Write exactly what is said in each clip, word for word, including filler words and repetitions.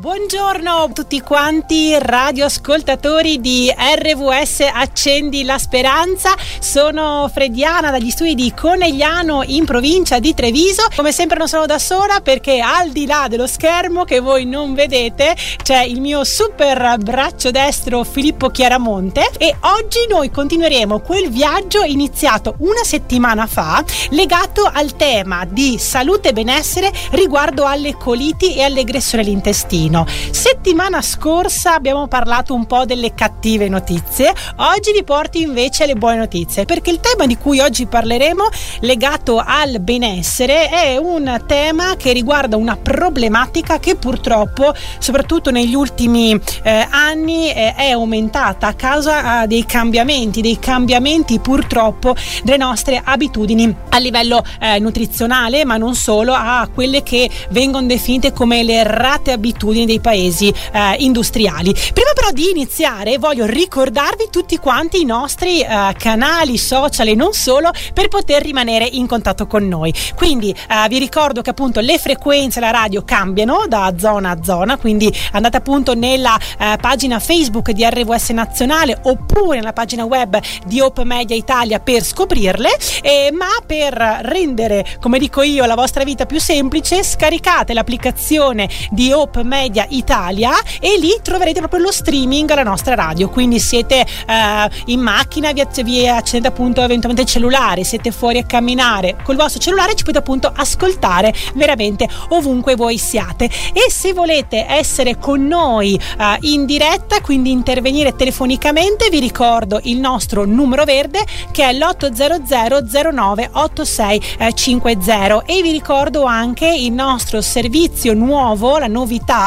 Buongiorno a tutti quanti radioascoltatori di R V S Accendi la Speranza. Sono Frediana dagli studi di Conegliano in provincia di Treviso. Come sempre non sono da sola, perché al di là dello schermo che voi non vedete c'è il mio super braccio destro Filippo Chiaramonte, e oggi noi continueremo quel viaggio iniziato una settimana fa legato al tema di salute e benessere riguardo alle coliti e all'aggressione all'intestino. Settimana scorsa abbiamo parlato un po' delle cattive notizie, oggi vi porto invece le buone notizie, perché il tema di cui oggi parleremo, legato al benessere, è un tema che riguarda una problematica che purtroppo, soprattutto negli ultimi eh, anni, eh, è aumentata a causa eh, dei cambiamenti, dei cambiamenti purtroppo delle nostre abitudini a livello eh, nutrizionale, ma non solo, a quelle che vengono definite come le errate abitudini dei paesi eh, industriali. Prima però di iniziare voglio ricordarvi tutti quanti i nostri eh, canali social e non solo, per poter rimanere in contatto con noi. Quindi eh, vi ricordo che appunto le frequenze della radio cambiano da zona a zona, quindi andate appunto nella eh, pagina Facebook di R W S Nazionale oppure nella pagina web di Hope Media Italia per scoprirle, eh, ma per rendere, come dico io, la vostra vita più semplice, scaricate l'applicazione di Hope Media Italia e lì troverete proprio lo streaming alla nostra radio. Quindi siete eh, in macchina, vi, vi accendete appunto eventualmente il cellulare, siete fuori a camminare, col vostro cellulare ci potete appunto ascoltare veramente ovunque voi siate. E se volete essere con noi eh, in diretta, quindi intervenire telefonicamente, vi ricordo il nostro numero verde che è l'otto zero zero zero nove otto sei cinque zero, e vi ricordo anche il nostro servizio nuovo, la novità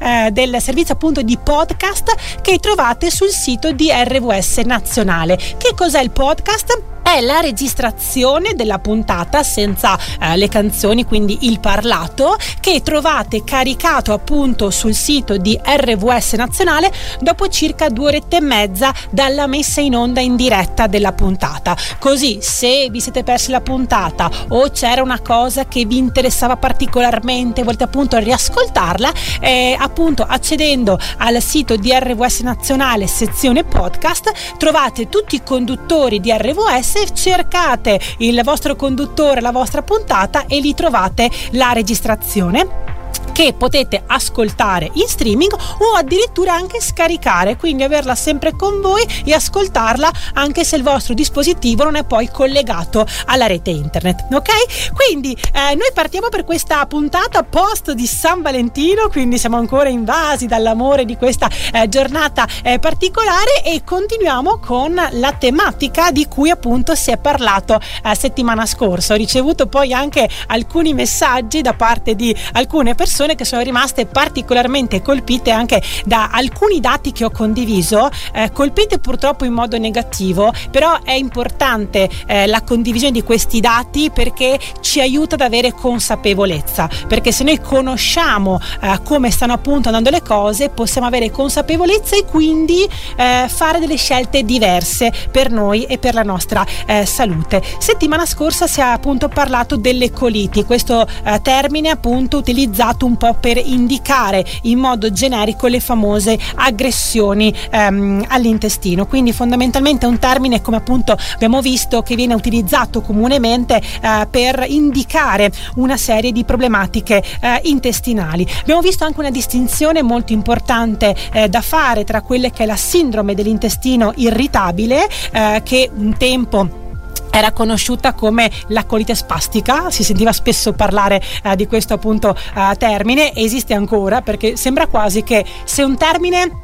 Eh, del servizio appunto di podcast che trovate sul sito di R W S Nazionale. Che cos'è il podcast? È la registrazione della puntata senza eh, le canzoni, quindi il parlato, che trovate caricato appunto sul sito di R W S Nazionale dopo circa due orette e mezza dalla messa in onda in diretta della puntata. Così, se vi siete persi la puntata o c'era una cosa che vi interessava particolarmente, volete appunto riascoltarla, eh, appunto accedendo al sito di R W S Nazionale sezione podcast trovate tutti i conduttori di R W S, cercate il vostro conduttore, la vostra puntata, e lì trovate la registrazione che potete ascoltare in streaming o addirittura anche scaricare, quindi averla sempre con voi e ascoltarla anche se il vostro dispositivo non è poi collegato alla rete internet, ok? Quindi eh, noi partiamo per questa puntata post di San Valentino, quindi siamo ancora invasi dall'amore di questa eh, giornata eh, particolare, e continuiamo con la tematica di cui appunto si è parlato eh, settimana scorsa. Ho ricevuto poi anche alcuni messaggi da parte di alcune persone che sono rimaste particolarmente colpite anche da alcuni dati che ho condiviso, eh, colpite purtroppo in modo negativo, però è importante eh, la condivisione di questi dati, perché ci aiuta ad avere consapevolezza, perché se noi conosciamo eh, come stanno appunto andando le cose, possiamo avere consapevolezza e quindi eh, fare delle scelte diverse per noi e per la nostra eh, salute. Settimana scorsa si è appunto parlato delle coliti, questo eh, termine appunto utilizzato un po' per indicare in modo generico le famose aggressioni ehm, all'intestino. Quindi fondamentalmente è un termine, come appunto abbiamo visto, che viene utilizzato comunemente eh, per indicare una serie di problematiche eh, intestinali. Abbiamo visto anche una distinzione molto importante eh, da fare tra quelle che è la sindrome dell'intestino irritabile, eh, che un tempo era conosciuta come la colite spastica, si sentiva spesso parlare eh, di questo appunto eh, termine, esiste ancora, perché sembra quasi che se un termine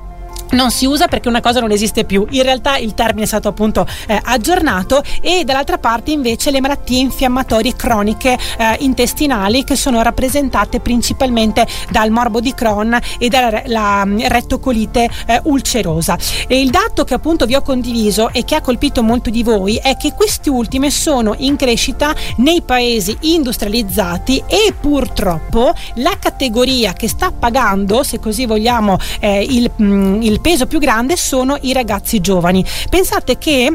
non si usa perché una cosa non esiste più, in realtà il termine è stato appunto eh, aggiornato. E dall'altra parte invece le malattie infiammatorie croniche eh, intestinali, che sono rappresentate principalmente dal morbo di Crohn e dalla la rettocolite eh, ulcerosa. E il dato che appunto vi ho condiviso e che ha colpito molto di voi è che queste ultime sono in crescita nei paesi industrializzati, e purtroppo la categoria che sta pagando, se così vogliamo, eh, il, mh, il peso più grande sono i ragazzi giovani. Pensate che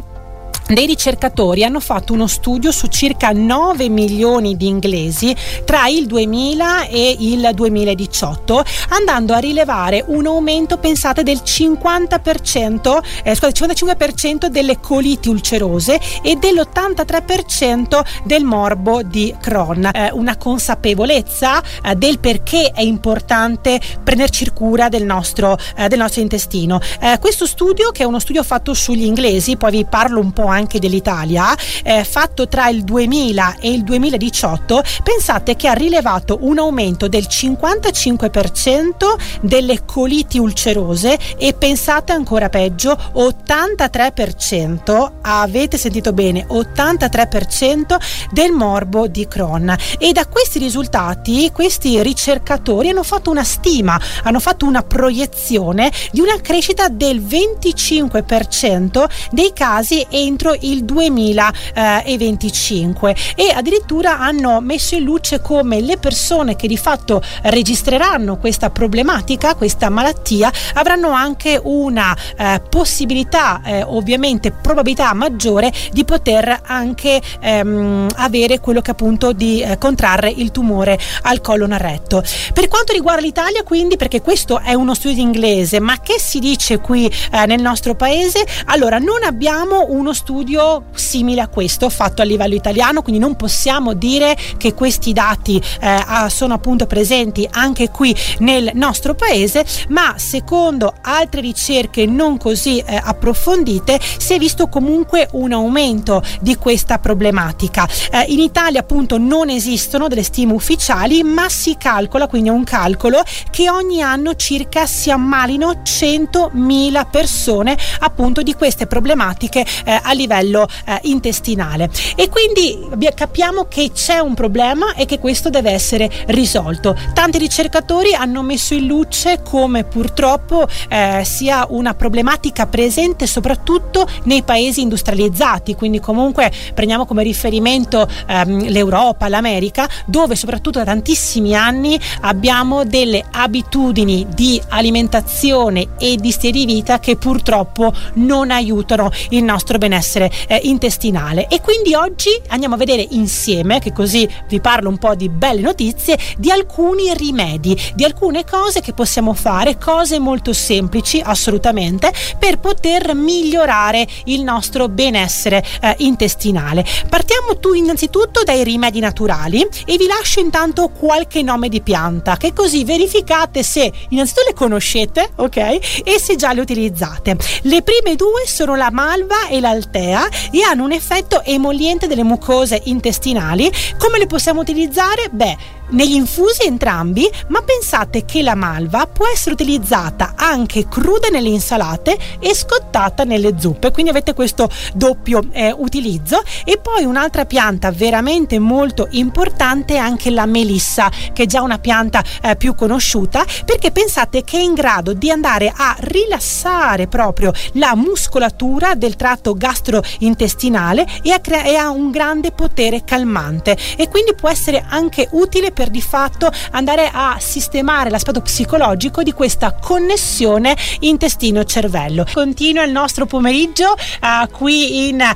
dei ricercatori hanno fatto uno studio su circa nove milioni di inglesi tra il duemila e il duemiladiciotto, andando a rilevare un aumento, pensate, del cinquanta per cento, eh, scusate, cinquantacinque per cento delle coliti ulcerose e dell'ottantatré per cento del morbo di Crohn. Eh, una consapevolezza eh, del perché è importante prenderci cura del nostro, eh, del nostro intestino. Eh, questo studio, che è uno studio fatto sugli inglesi, poi vi parlo un po' anche dell'Italia, eh, fatto tra il duemila e il duemiladiciotto, pensate che ha rilevato un aumento del cinquantacinque per cento delle coliti ulcerose e, pensate ancora peggio, ottantatré per cento, avete sentito bene, ottantatré per cento del morbo di Crohn. E da questi risultati questi ricercatori hanno fatto una stima, hanno fatto una proiezione di una crescita del venticinque per cento dei casi entro il duemilaventicinque, e addirittura hanno messo in luce come le persone che di fatto registreranno questa problematica, questa malattia, avranno anche una eh, possibilità, eh, ovviamente probabilità maggiore di poter anche ehm, avere quello che appunto di eh, contrarre il tumore al colon retto. Per quanto riguarda l'Italia, quindi, perché questo è uno studio inglese, ma che si dice qui eh, nel nostro paese? Allora, non abbiamo uno studio simile a questo fatto a livello italiano, quindi non possiamo dire che questi dati eh, sono appunto presenti anche qui nel nostro paese, ma secondo altre ricerche non così eh, approfondite si è visto comunque un aumento di questa problematica. Eh, in Italia appunto non esistono delle stime ufficiali, ma si calcola, quindi è un calcolo, che ogni anno circa si ammalino centomila persone appunto di queste problematiche eh, a livello eh, intestinale, e quindi capiamo che c'è un problema e che questo deve essere risolto. Tanti ricercatori hanno messo in luce come purtroppo eh, sia una problematica presente soprattutto nei paesi industrializzati, quindi comunque prendiamo come riferimento ehm, l'Europa, l'America, dove soprattutto da tantissimi anni abbiamo delle abitudini di alimentazione e di stili di vita che purtroppo non aiutano il nostro benessere eh, intestinale. E quindi oggi andiamo a vedere insieme, che così vi parlo un po' di belle notizie, di alcuni rimedi, di alcune cose che possiamo fare, cose molto semplici assolutamente, per poter migliorare il nostro benessere eh, intestinale. Partiamo tu innanzitutto dai rimedi naturali e vi lascio intanto qualche nome di pianta, che così verificate se innanzitutto le conoscete, ok, e se già le utilizzate. Le prime due sono la malva e l'altea e hanno un effetto emolliente delle mucose intestinali. Come le possiamo utilizzare? Beh, negli infusi entrambi, ma pensate che la malva può essere utilizzata anche cruda nelle insalate e scottata nelle zuppe, quindi avete questo doppio eh, utilizzo. E poi un'altra pianta veramente molto importante è anche la melissa, che è già una pianta eh, più conosciuta, perché pensate che è in grado di andare a rilassare proprio la muscolatura del tratto gastrointestinale e, a crea- e ha un grande potere calmante, e quindi può essere anche utile per per di fatto andare a sistemare l'aspetto psicologico di questa connessione intestino-cervello. Continua il nostro pomeriggio eh, qui in, eh,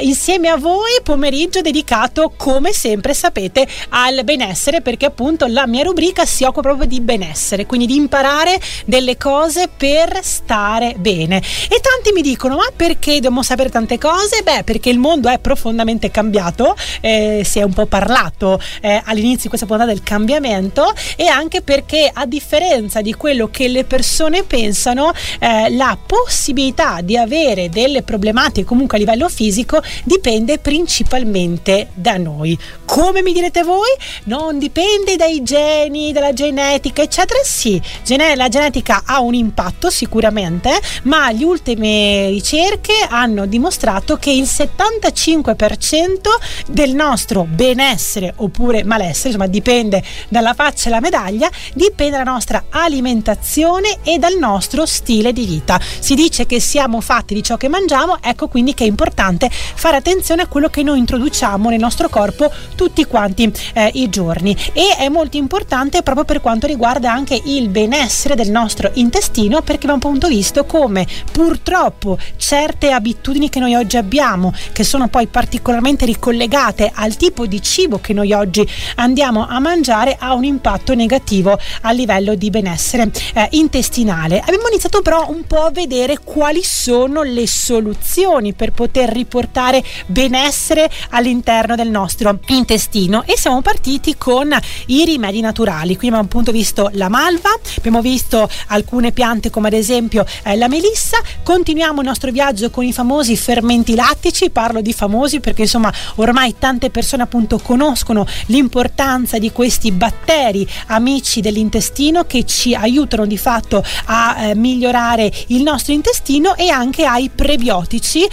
insieme a voi, pomeriggio dedicato come sempre sapete al benessere, perché appunto la mia rubrica si occupa proprio di benessere, quindi di imparare delle cose per stare bene. E tanti mi dicono: ma perché dobbiamo sapere tante cose? Beh, perché il mondo è profondamente cambiato, eh, si è un po' parlato eh, all'inizio di questa puntata del cambiamento, e anche perché, a differenza di quello che le persone pensano, eh, la possibilità di avere delle problematiche comunque a livello fisico dipende principalmente da noi. Come mi direte voi? Non dipende dai geni, dalla genetica eccetera. Sì, gene- la genetica ha un impatto sicuramente, ma le ultime ricerche hanno dimostrato che il settantacinque per cento del nostro benessere oppure malessere, insomma dipende dipende dalla faccia e la medaglia, dipende dalla nostra alimentazione e dal nostro stile di vita. Si dice che siamo fatti di ciò che mangiamo, ecco quindi che è importante fare attenzione a quello che noi introduciamo nel nostro corpo tutti quanti eh, i giorni, e è molto importante proprio per quanto riguarda anche il benessere del nostro intestino, perché abbiamo appunto visto come purtroppo certe abitudini che noi oggi abbiamo, che sono poi particolarmente ricollegate al tipo di cibo che noi oggi andiamo a mangiare, ha un impatto negativo a livello di benessere eh, intestinale. Abbiamo iniziato però un po' a vedere quali sono le soluzioni per poter riportare benessere all'interno del nostro intestino, e siamo partiti con i rimedi naturali. Qui abbiamo appunto visto la malva, abbiamo visto alcune piante come ad esempio eh, la melissa. Continuiamo il nostro viaggio con i famosi fermenti lattici. Parlo di famosi perché insomma ormai tante persone appunto conoscono l'importanza di questi batteri amici dell'intestino, che ci aiutano di fatto a eh, migliorare il nostro intestino, e anche ai prebiotici eh,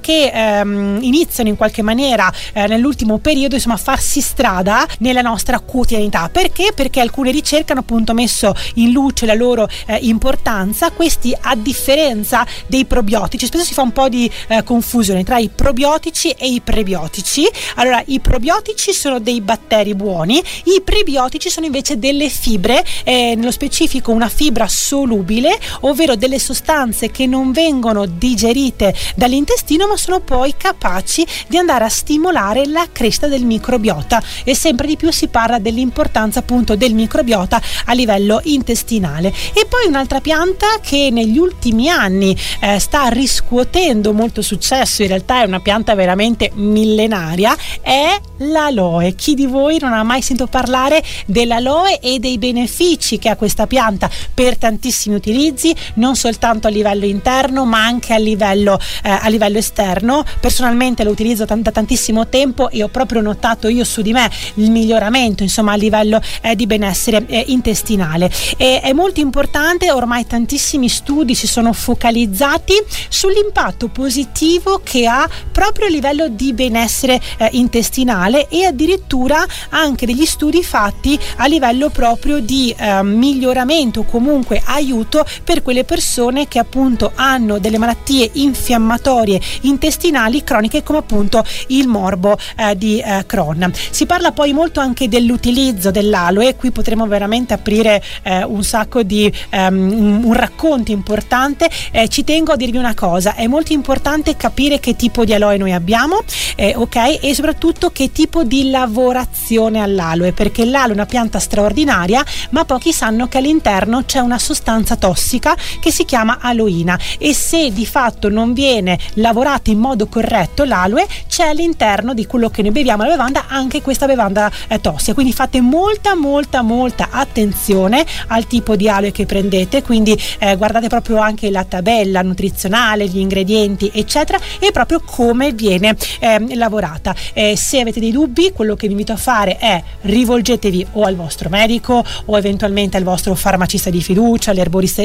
che ehm, iniziano in qualche maniera eh, nell'ultimo periodo insomma a farsi strada nella nostra quotidianità. Perché? Perché alcune ricerche hanno appunto messo in luce la loro eh, importanza. Questi, a differenza dei probiotici, spesso si fa un po' di eh, confusione tra i probiotici e i prebiotici. Allora, i probiotici sono dei batteri buoni, i prebiotici sono invece delle fibre, eh, nello specifico una fibra solubile, ovvero delle sostanze che non vengono digerite dall'intestino ma sono poi capaci di andare a stimolare la crescita del microbiota, e sempre di più si parla dell'importanza appunto del microbiota a livello intestinale. E poi un'altra pianta che negli ultimi anni eh, sta riscuotendo molto successo, in realtà è una pianta veramente millenaria, è l'aloe. Chi di voi non ha mai sentito parlare dell'aloe e dei benefici che ha questa pianta per tantissimi utilizzi, non soltanto a livello interno ma anche a livello, eh, a livello esterno? Personalmente lo utilizzo da tantissimo tempo e ho proprio notato io su di me il miglioramento insomma a livello eh, di benessere eh, intestinale. E è molto importante, ormai tantissimi studi si sono focalizzati sull'impatto positivo che ha proprio a livello di benessere eh, intestinale, e addirittura anche degli studi fatti a livello proprio di eh, miglioramento, comunque aiuto per quelle persone che appunto hanno delle malattie infiammatorie intestinali croniche, come appunto il morbo eh, di eh, Crohn. Si parla poi molto anche dell'utilizzo dell'aloe. Qui potremo veramente aprire eh, un sacco di um, un racconto importante. Eh, ci tengo a dirvi una cosa: è molto importante capire che tipo di aloe noi abbiamo, eh, ok, e soprattutto che tipo di lavorazione all'aloe, perché l'aloe è una pianta straordinaria, ma pochi sanno che all'interno c'è una sostanza tossica che si chiama aloina, e se di fatto non viene lavorata in modo corretto l'aloe, c'è all'interno di quello che noi beviamo, la bevanda, anche questa bevanda eh, tossica. Quindi fate molta molta molta attenzione al tipo di aloe che prendete, quindi eh, guardate proprio anche la tabella nutrizionale, gli ingredienti eccetera, e proprio come viene eh, lavorata. Eh, se avete dei dubbi, quello che vi invito a fare è rivolgetevi o al vostro medico o eventualmente al vostro farmacista di fiducia, all'erborista,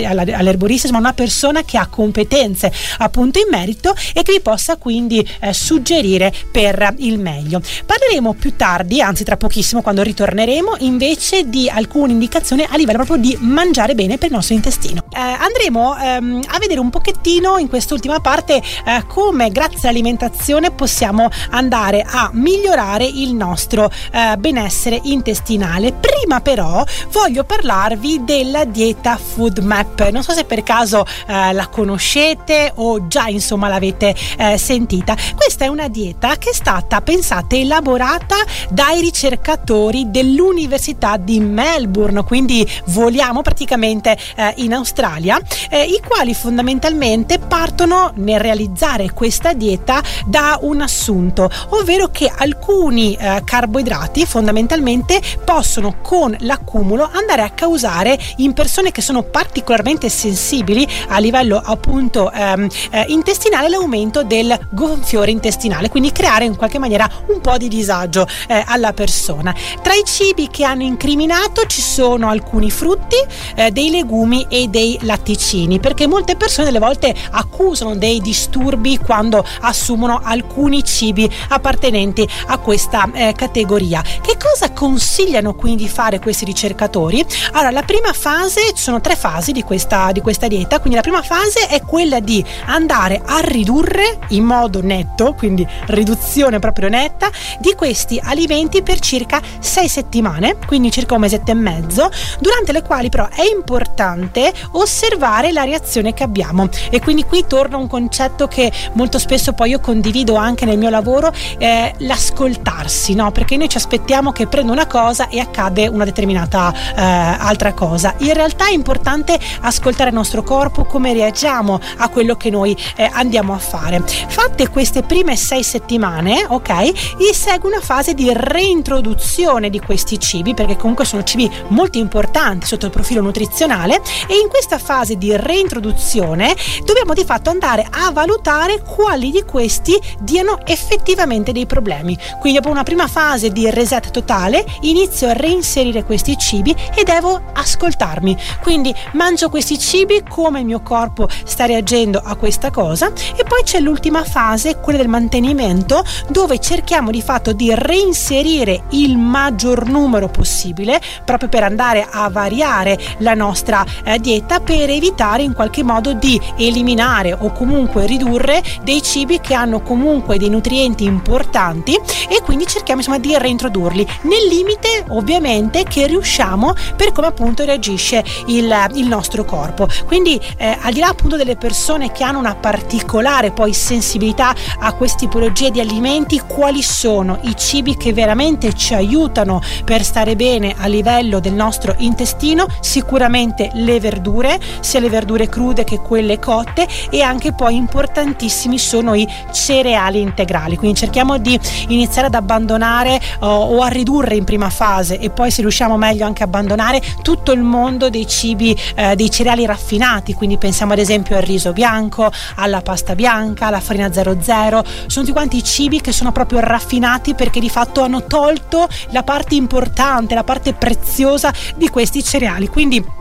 ma una persona che ha competenze appunto in merito e che vi possa quindi eh, suggerire per il meglio. Parleremo più tardi, anzi tra pochissimo quando ritorneremo, invece di alcune indicazioni a livello proprio di mangiare bene per il nostro intestino. Eh, andremo ehm, a vedere un pochettino in quest'ultima parte eh, come grazie all'alimentazione possiamo andare a migliorare il nostro eh, benessere intestinale. Prima però voglio parlarvi della dieta FODMAP. Non so se per caso eh, la conoscete o già insomma l'avete eh, sentita. Questa è una dieta che è stata pensata e elaborata dai ricercatori dell'Università di Melbourne, quindi voliamo praticamente eh, in Australia, eh, i quali fondamentalmente partono nel realizzare questa dieta da un assunto, ovvero che alcuni eh, carboidrati fondamentalmente possono con l'accumulo andare a causare in persone che sono particolarmente sensibili a livello appunto ehm, eh, intestinale l'aumento del gonfiore intestinale, quindi creare in qualche maniera un po' di disagio eh, alla persona. Tra i cibi che hanno incriminato ci sono alcuni frutti, eh, dei legumi e dei dei latticini, perché molte persone delle volte accusano dei disturbi quando assumono alcuni cibi appartenenti a questa eh, categoria. Che cosa consigliano quindi di fare questi ricercatori? Allora, la prima fase, ci sono tre fasi di questa, di questa dieta, quindi la prima fase è quella di andare a ridurre in modo netto, quindi riduzione proprio netta, di questi alimenti per circa sei settimane, quindi circa un mesetto e mezzo, durante le quali però è importante osservare la reazione che abbiamo. E quindi qui torna un concetto che molto spesso poi io condivido anche nel mio lavoro, eh, l'ascoltarsi, no? Perché noi ci aspettiamo che prenda una cosa e accade una determinata eh, altra cosa. In realtà è importante ascoltare il nostro corpo, come reagiamo a quello che noi eh, andiamo a fare. Fatte queste prime sei settimane, ok, gli segue una fase di reintroduzione di questi cibi, perché comunque sono cibi molto importanti sotto il profilo nutrizionale, e in questa fase di reintroduzione dobbiamo di fatto andare a valutare quali di questi diano effettivamente dei problemi. Quindi dopo una prima fase di reset totale inizio a reinserire questi cibi e devo ascoltarmi, quindi mangio questi cibi, come il mio corpo sta reagendo a questa cosa. E poi c'è l'ultima fase, quella del mantenimento, dove cerchiamo di fatto di reinserire il maggior numero possibile, proprio per andare a variare la nostra eh, dieta, per evitare in qualche modo di eliminare o comunque ridurre dei cibi che hanno comunque dei nutrienti importanti, e quindi cerchiamo insomma di reintrodurli nel limite ovviamente che riusciamo, per come appunto reagisce il, il nostro corpo. Quindi eh, al di là appunto delle persone che hanno una particolare poi sensibilità a queste tipologie di alimenti, quali sono i cibi che veramente ci aiutano per stare bene a livello del nostro intestino? Sicuramente le verdure, sia le verdure crude che quelle cotte, e anche poi importantissimi sono i cereali integrali. Quindi cerchiamo di iniziare ad abbandonare uh, o a ridurre in prima fase, e poi se riusciamo meglio anche abbandonare tutto il mondo dei cibi, uh, dei cereali raffinati. Quindi pensiamo ad esempio al riso bianco, alla pasta bianca, alla farina zero zero, sono tutti quanti i cibi che sono proprio raffinati, perché di fatto hanno tolto la parte importante, la parte preziosa di questi cereali. Quindi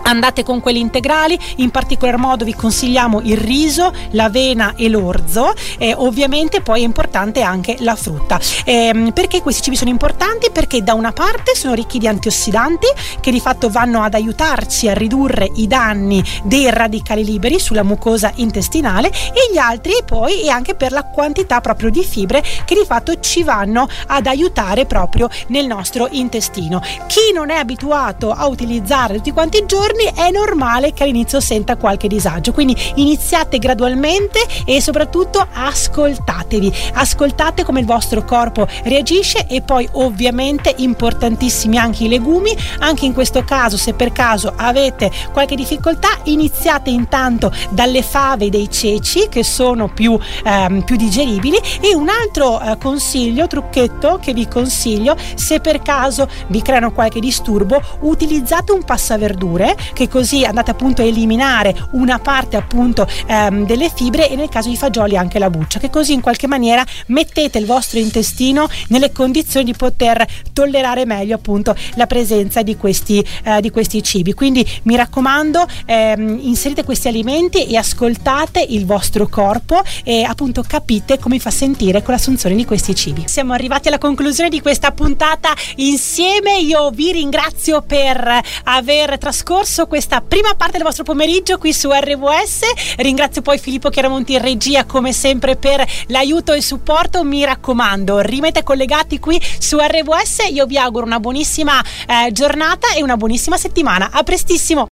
andate con quelli integrali, in particolar modo vi consigliamo il riso, l'avena e l'orzo, e ovviamente poi è importante anche la frutta. E perché questi cibi sono importanti? Perché da una parte sono ricchi di antiossidanti, che di fatto vanno ad aiutarci a ridurre i danni dei radicali liberi sulla mucosa intestinale, e gli altri poi è anche per la quantità proprio di fibre che di fatto ci vanno ad aiutare proprio nel nostro intestino. Chi non è abituato a utilizzare tutti quanti i giorni è normale che all'inizio senta qualche disagio, quindi iniziate gradualmente e soprattutto ascoltatevi, ascoltate come il vostro corpo reagisce. E poi ovviamente importantissimi anche i legumi, anche in questo caso se per caso avete qualche difficoltà iniziate intanto dalle fave, dei ceci, che sono più, ehm, più digeribili. E un altro eh, consiglio, trucchetto che vi consiglio, se per caso vi creano qualche disturbo, utilizzate un passaverdure, che così andate appunto a eliminare una parte appunto ehm, delle fibre, e nel caso di fagioli anche la buccia, che così in qualche maniera mettete il vostro intestino nelle condizioni di poter tollerare meglio appunto la presenza di questi, eh, di questi cibi. Quindi mi raccomando, ehm, inserite questi alimenti e ascoltate il vostro corpo, e appunto capite come fa sentire con l'assunzione di questi cibi. Siamo arrivati alla conclusione di questa puntata insieme, io vi ringrazio per aver trascorso questa prima parte del vostro pomeriggio qui su R W S. Ringrazio poi Filippo Chiaramonte in regia come sempre per l'aiuto e il supporto. Mi raccomando, rimanete collegati qui su R W S. Io vi auguro una buonissima eh, giornata e una buonissima settimana. A prestissimo.